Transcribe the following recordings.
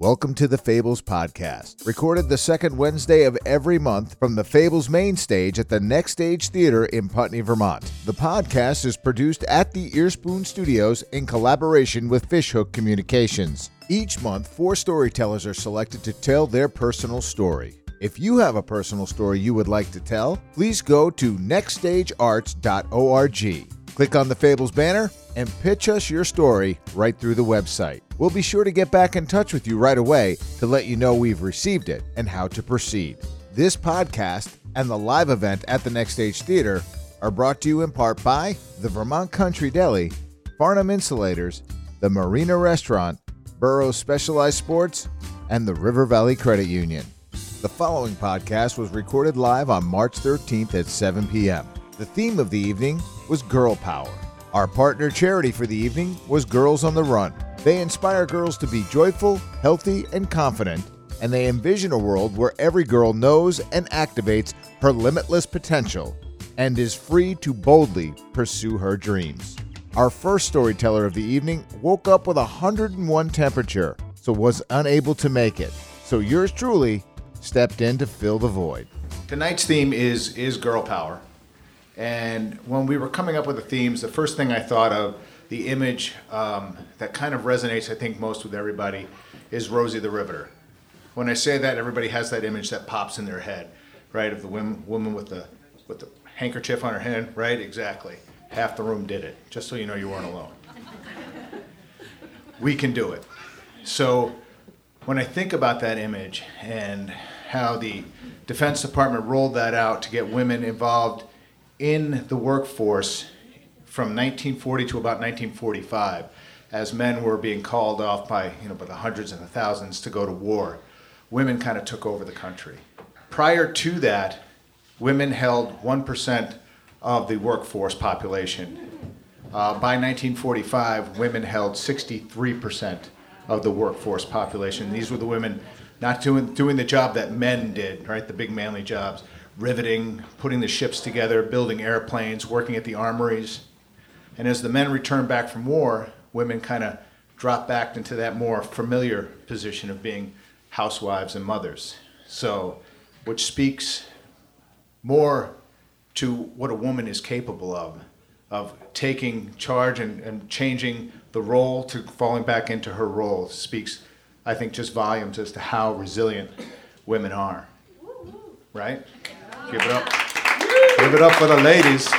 Welcome to the Fables Podcast, recorded the second Wednesday of every month from the Fables main stage at the Next Stage Theater in Putney, Vermont. The podcast is produced at the Earspoon Studios in collaboration with Fishhook Communications. Each month, 4 storytellers are selected to tell their personal story. If you have a personal story you would like to tell, please go to nextstagearts.org. Click on the Fables banner and pitch us your story right through the website. We'll be sure to get back in touch with you right away to let you know we've received it and how to proceed. This podcast and the live event at the Next Stage Theater are brought to you in part by the Vermont Country Deli, Farnham Insulators, the Marina Restaurant, Burroughs Specialized Sports, and the River Valley Credit Union. The following podcast was recorded live on March 13th at 7 p.m. The theme of the evening was Girl Power. Our partner charity for the evening was Girls on the Run. They inspire girls to be joyful, healthy, and confident, and they envision a world where every girl knows and activates her limitless potential and is free to boldly pursue her dreams. Our first storyteller of the evening woke up with 101 temperature, so was unable to make it. So yours truly stepped in to fill the void. Tonight's theme is Girl Power. And when we were coming up with the themes, the first thing I thought of, the image that kind of resonates, I think, most with everybody is Rosie the Riveter. When I say that, everybody has that image that pops in their head, right? Of the woman with the handkerchief on her hand, right? Exactly. Half the room did it, just so you know you weren't alone. We can do it. So when I think about that image and how the Defense Department rolled that out to get women involved in the workforce from 1940 to about 1945, as men were being called off by the hundreds and the thousands to go to war, women kind of took over the country. Prior to that, women held 1% of the workforce population. By 1945, women held 63% of the workforce population. These were the women not doing the job that men did, right? The big manly jobs. Riveting, putting the ships together, building airplanes, working at the armories. And as the men returned back from war, women kind of dropped back into that more familiar position of being housewives and mothers. So, which speaks more to what a woman is capable of taking charge and changing the role to falling back into her role. It speaks, I think, just volumes as to how resilient women are, right? Give it up. Give it up for the ladies.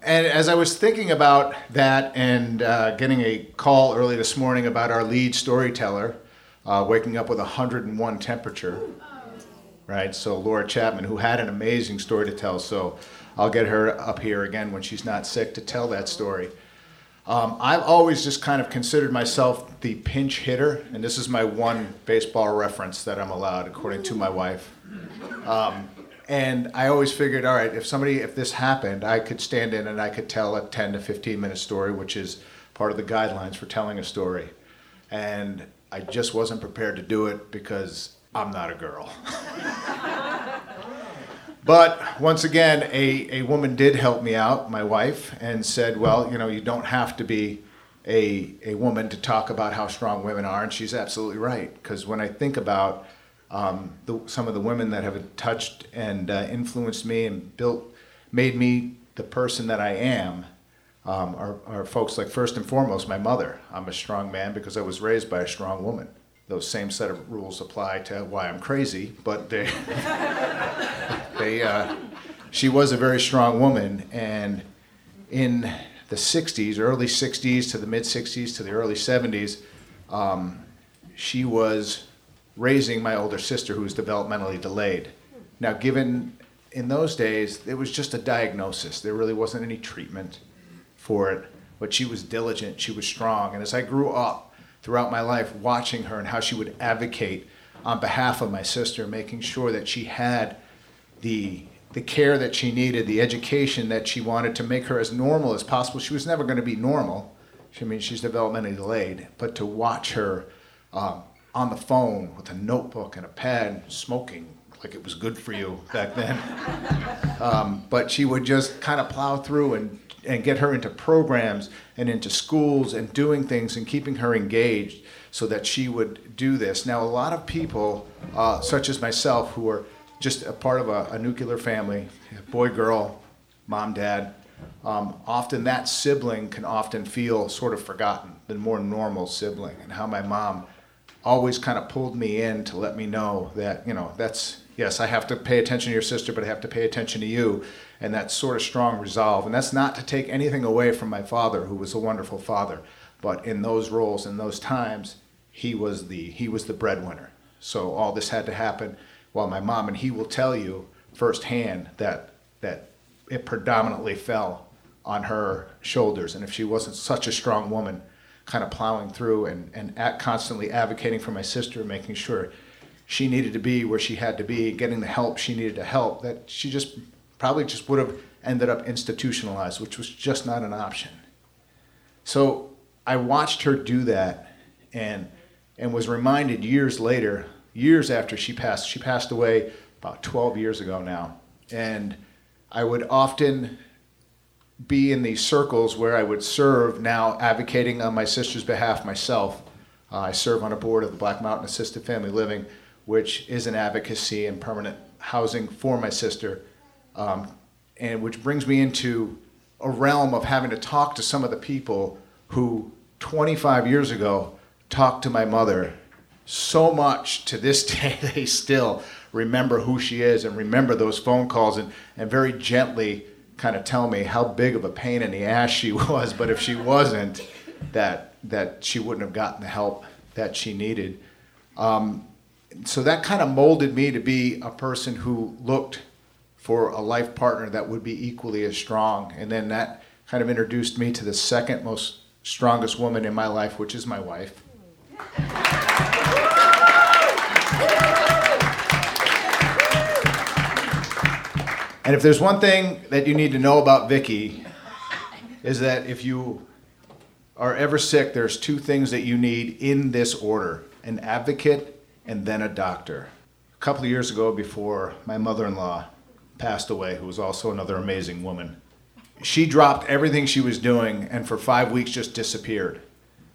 And as I was thinking about that and getting a call early this morning about our lead storyteller waking up with 101 temperature, right? So Laura Chapman, who had an amazing story to tell, so I'll get her up here again when she's not sick to tell that story. I've always just kind of considered myself the pinch hitter, and this is my one baseball reference that I'm allowed, according to my wife. And I always figured, all right, if this happened, I could stand in and I could tell a 10 to 15 minute story, which is part of the guidelines for telling a story. And I just wasn't prepared to do it because I'm not a girl. But once again, a woman did help me out, my wife, and said, well, you don't have to be a woman to talk about how strong women are. And she's absolutely right, because when I think about some of the women that have touched and influenced me and made me the person that I am, are folks like, first and foremost, my mother. I'm a strong man because I was raised by a strong woman. Those same set of rules apply to why I'm crazy, but they... she was a very strong woman, and in the 60s, early 60s to the mid 60s to the early 70s, she was raising my older sister who was developmentally delayed. Now, given in those days, it was just a diagnosis. There really wasn't any treatment for it, but she was diligent, she was strong, and as I grew up throughout my life watching her and how she would advocate on behalf of my sister, making sure that she had the care that she needed, the education that she wanted to make her as normal as possible. She was never going to be normal. She's developmentally delayed. But to watch her on the phone with a notebook and a pad, smoking, like it was good for you back then. But she would just kind of plow through and get her into programs and into schools and doing things and keeping her engaged so that she would do this. Now, a lot of people, such as myself, who are just a part of a nuclear family, boy, girl, mom, dad, often that sibling can often feel sort of forgotten, the more normal sibling, and how my mom always kind of pulled me in to let me know that, you know, that's, yes, I have to pay attention to your sister, but I have to pay attention to you. And that sort of strong resolve. And that's not to take anything away from my father, who was a wonderful father, but in those roles, in those times, he was the breadwinner. So all this had to happen while my mom, and he will tell you firsthand that it predominantly fell on her shoulders. And if she wasn't such a strong woman, kind of plowing through and constantly advocating for my sister, making sure she needed to be where she had to be, getting the help she needed to help, that she just probably just would have ended up institutionalized, which was just not an option. So I watched her do that and was reminded years later, years after she passed away about 12 years ago now, and I would often be in these circles where I would serve now advocating on my sister's behalf myself. I serve on a board of the Black Mountain Assisted Family Living, which is an advocacy and permanent housing for my sister, and which brings me into a realm of having to talk to some of the people who 25 years ago talked to my mother so much. To this day, they still remember who she is and remember those phone calls and very gently kind of tell me how big of a pain in the ass she was, but if she wasn't, that she wouldn't have gotten the help that she needed. So that kind of molded me to be a person who looked for a life partner that would be equally as strong. And then that kind of introduced me to the second most strongest woman in my life, which is my wife. And if there's one thing that you need to know about Vicky, is that if you are ever sick, there's two things that you need in this order: an advocate and then a doctor. A couple of years ago, before my mother-in-law passed away, who was also another amazing woman, she dropped everything she was doing and for 5 weeks just disappeared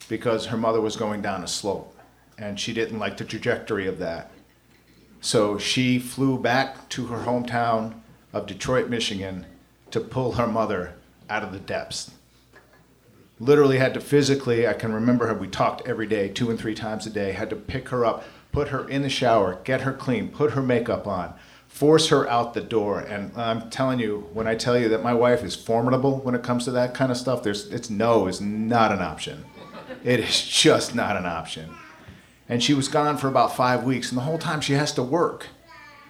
because her mother was going down a slope and she didn't like the trajectory of that. So she flew back to her hometown of Detroit, Michigan, to pull her mother out of the depths. Literally had to physically, I can remember her, we talked every day, 2 and 3 times a day, had to pick her up, put her in the shower, get her clean, put her makeup on, force her out the door. And I'm telling you, when I tell you that my wife is formidable when it comes to that kind of stuff, it's not an option. It is just not an option. And she was gone for about 5 weeks, and the whole time she has to work.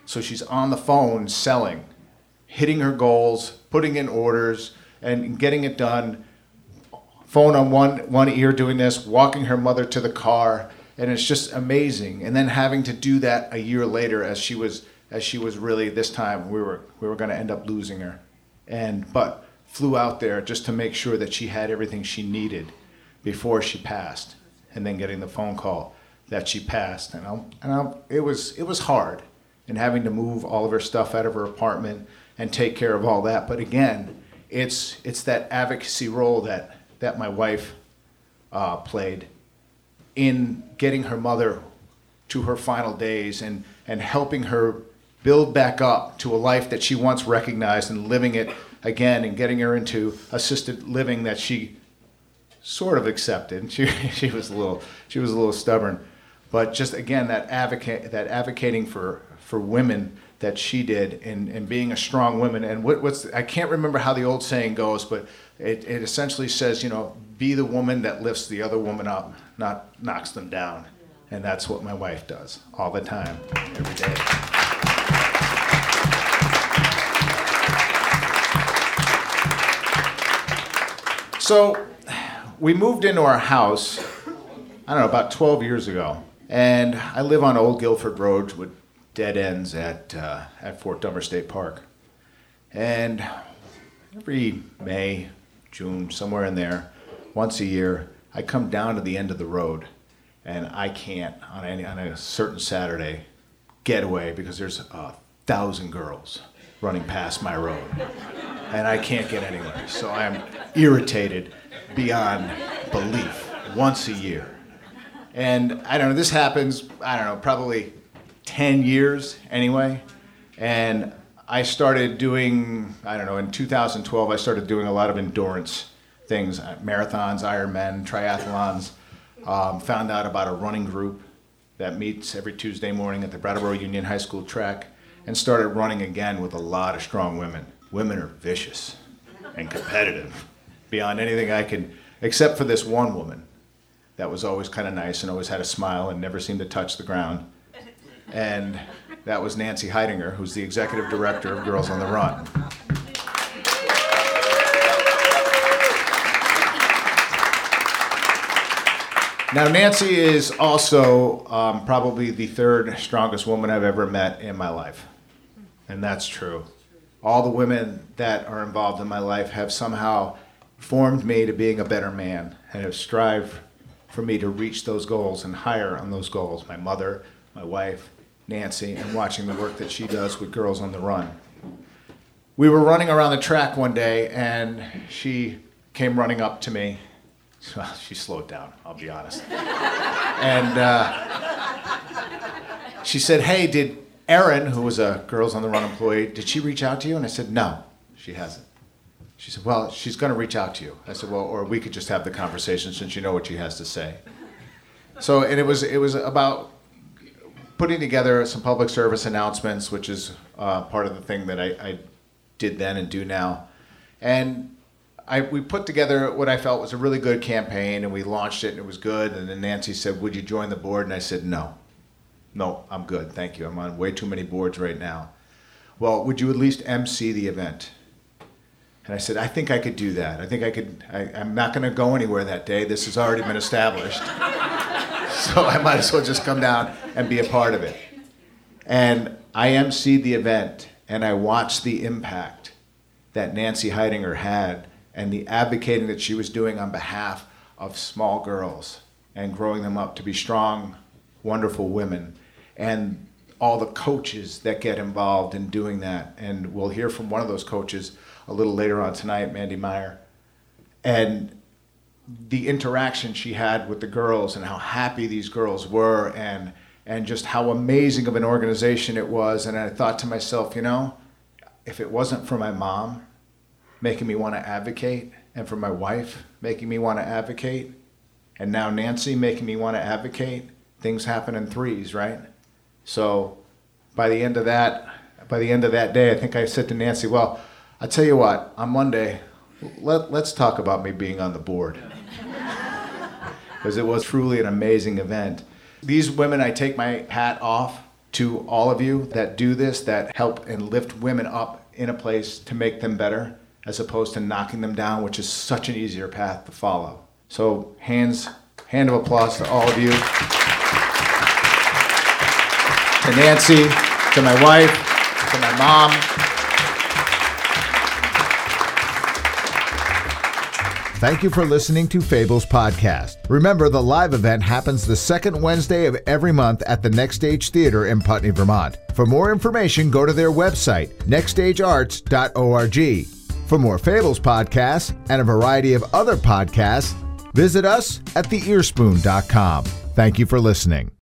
So she's on the phone selling, hitting her goals, putting in orders, and getting it done. Phone on one ear doing this, walking her mother to the car, and it's just amazing. And then having to do that a year later, as she was really, this time we were going to end up losing her, but flew out there just to make sure that she had everything she needed before she passed, and then getting the phone call that she passed, and it was hard, and having to move all of her stuff out of her apartment and take care of all that. But again, it's that advocacy role that my wife played in getting her mother to her final days and helping her build back up to a life that she once recognized and living it again, and getting her into assisted living that she sort of accepted. She was a little stubborn, but just again that advocating for women that she did, and being a strong woman. And I can't remember how the old saying goes, but it essentially says, you know, be the woman that lifts the other woman up, not knocks them down. And that's what my wife does all the time, every day. So we moved into our house, I don't know, about 12 years ago. And I live on Old Guilford Road, with dead ends at Fort Dummer State Park. And every May, June, somewhere in there, once a year, I come down to the end of the road, and I can't, on a certain Saturday, getaway because there's 1,000 girls running past my road, and I can't get anywhere. So I am irritated beyond belief once a year. And I don't know, this happens, I don't know, probably 10 years anyway. And I started doing, I don't know, in 2012, I started doing a lot of endurance things, marathons, Ironmen, triathlons. Found out about a running group that meets every Tuesday morning at the Brattleboro Union High School track, and started running again with a lot of strong women. Women are vicious and competitive beyond anything I can, except for this one woman that was always kind of nice and always had a smile and never seemed to touch the ground. And that was Nancy Heidinger, who's the executive director of Girls on the Run. Now, Nancy is also probably the third strongest woman I've ever met in my life. And that's true. All the women that are involved in my life have somehow formed me to being a better man and have strived for me to reach those goals and higher on those goals. My mother, my wife, Nancy, and watching the work that she does with Girls on the Run. We were running around the track one day, and she came running up to me. Well, she slowed down, I'll be honest. And she said, hey, did Erin, who was a Girls on the Run employee, did she reach out to you? And I said, no, she hasn't. She said, well, she's going to reach out to you. I said, well, or we could just have the conversation since you know what she has to say. So, and it was about putting together some public service announcements, which is part of the thing that I did then and do now. And we put together what I felt was a really good campaign, and we launched it, and it was good. And then Nancy said, would you join the board? And I said, no, I'm good, thank you. I'm on way too many boards right now. Well, would you at least MC the event? And I said, I think I could do that. I'm not going to go anywhere that day. This has already been established. So I might as well just come down and be a part of it. And I MC'd the event, and I watched the impact that Nancy Heidinger had and the advocating that she was doing on behalf of small girls and growing them up to be strong, wonderful women, and all the coaches that get involved in doing that. And we'll hear from one of those coaches a little later on tonight, Mandy Meyer, and the interaction she had with the girls and how happy these girls were and just how amazing of an organization it was. And I thought to myself, you know, if it wasn't for my mom making me want to advocate, and for my wife making me want to advocate, and now Nancy making me want to advocate, things happen in threes, right? So by the end of that day, I think I said to Nancy, well, I tell you what, on Monday, let's talk about me being on the board. Because it was truly an amazing event. These women, I take my hat off to all of you that do this, that help and lift women up in a place to make them better, as opposed to knocking them down, which is such an easier path to follow. So hand of applause to all of you. To Nancy, to my wife, to my mom. Thank you for listening to Fables Podcast. Remember, the live event happens the second Wednesday of every month at the Next Stage Theater in Putney, Vermont. For more information, go to their website, nextstagearts.org. For more Fables podcasts and a variety of other podcasts, visit us at theearspoon.com. Thank you for listening.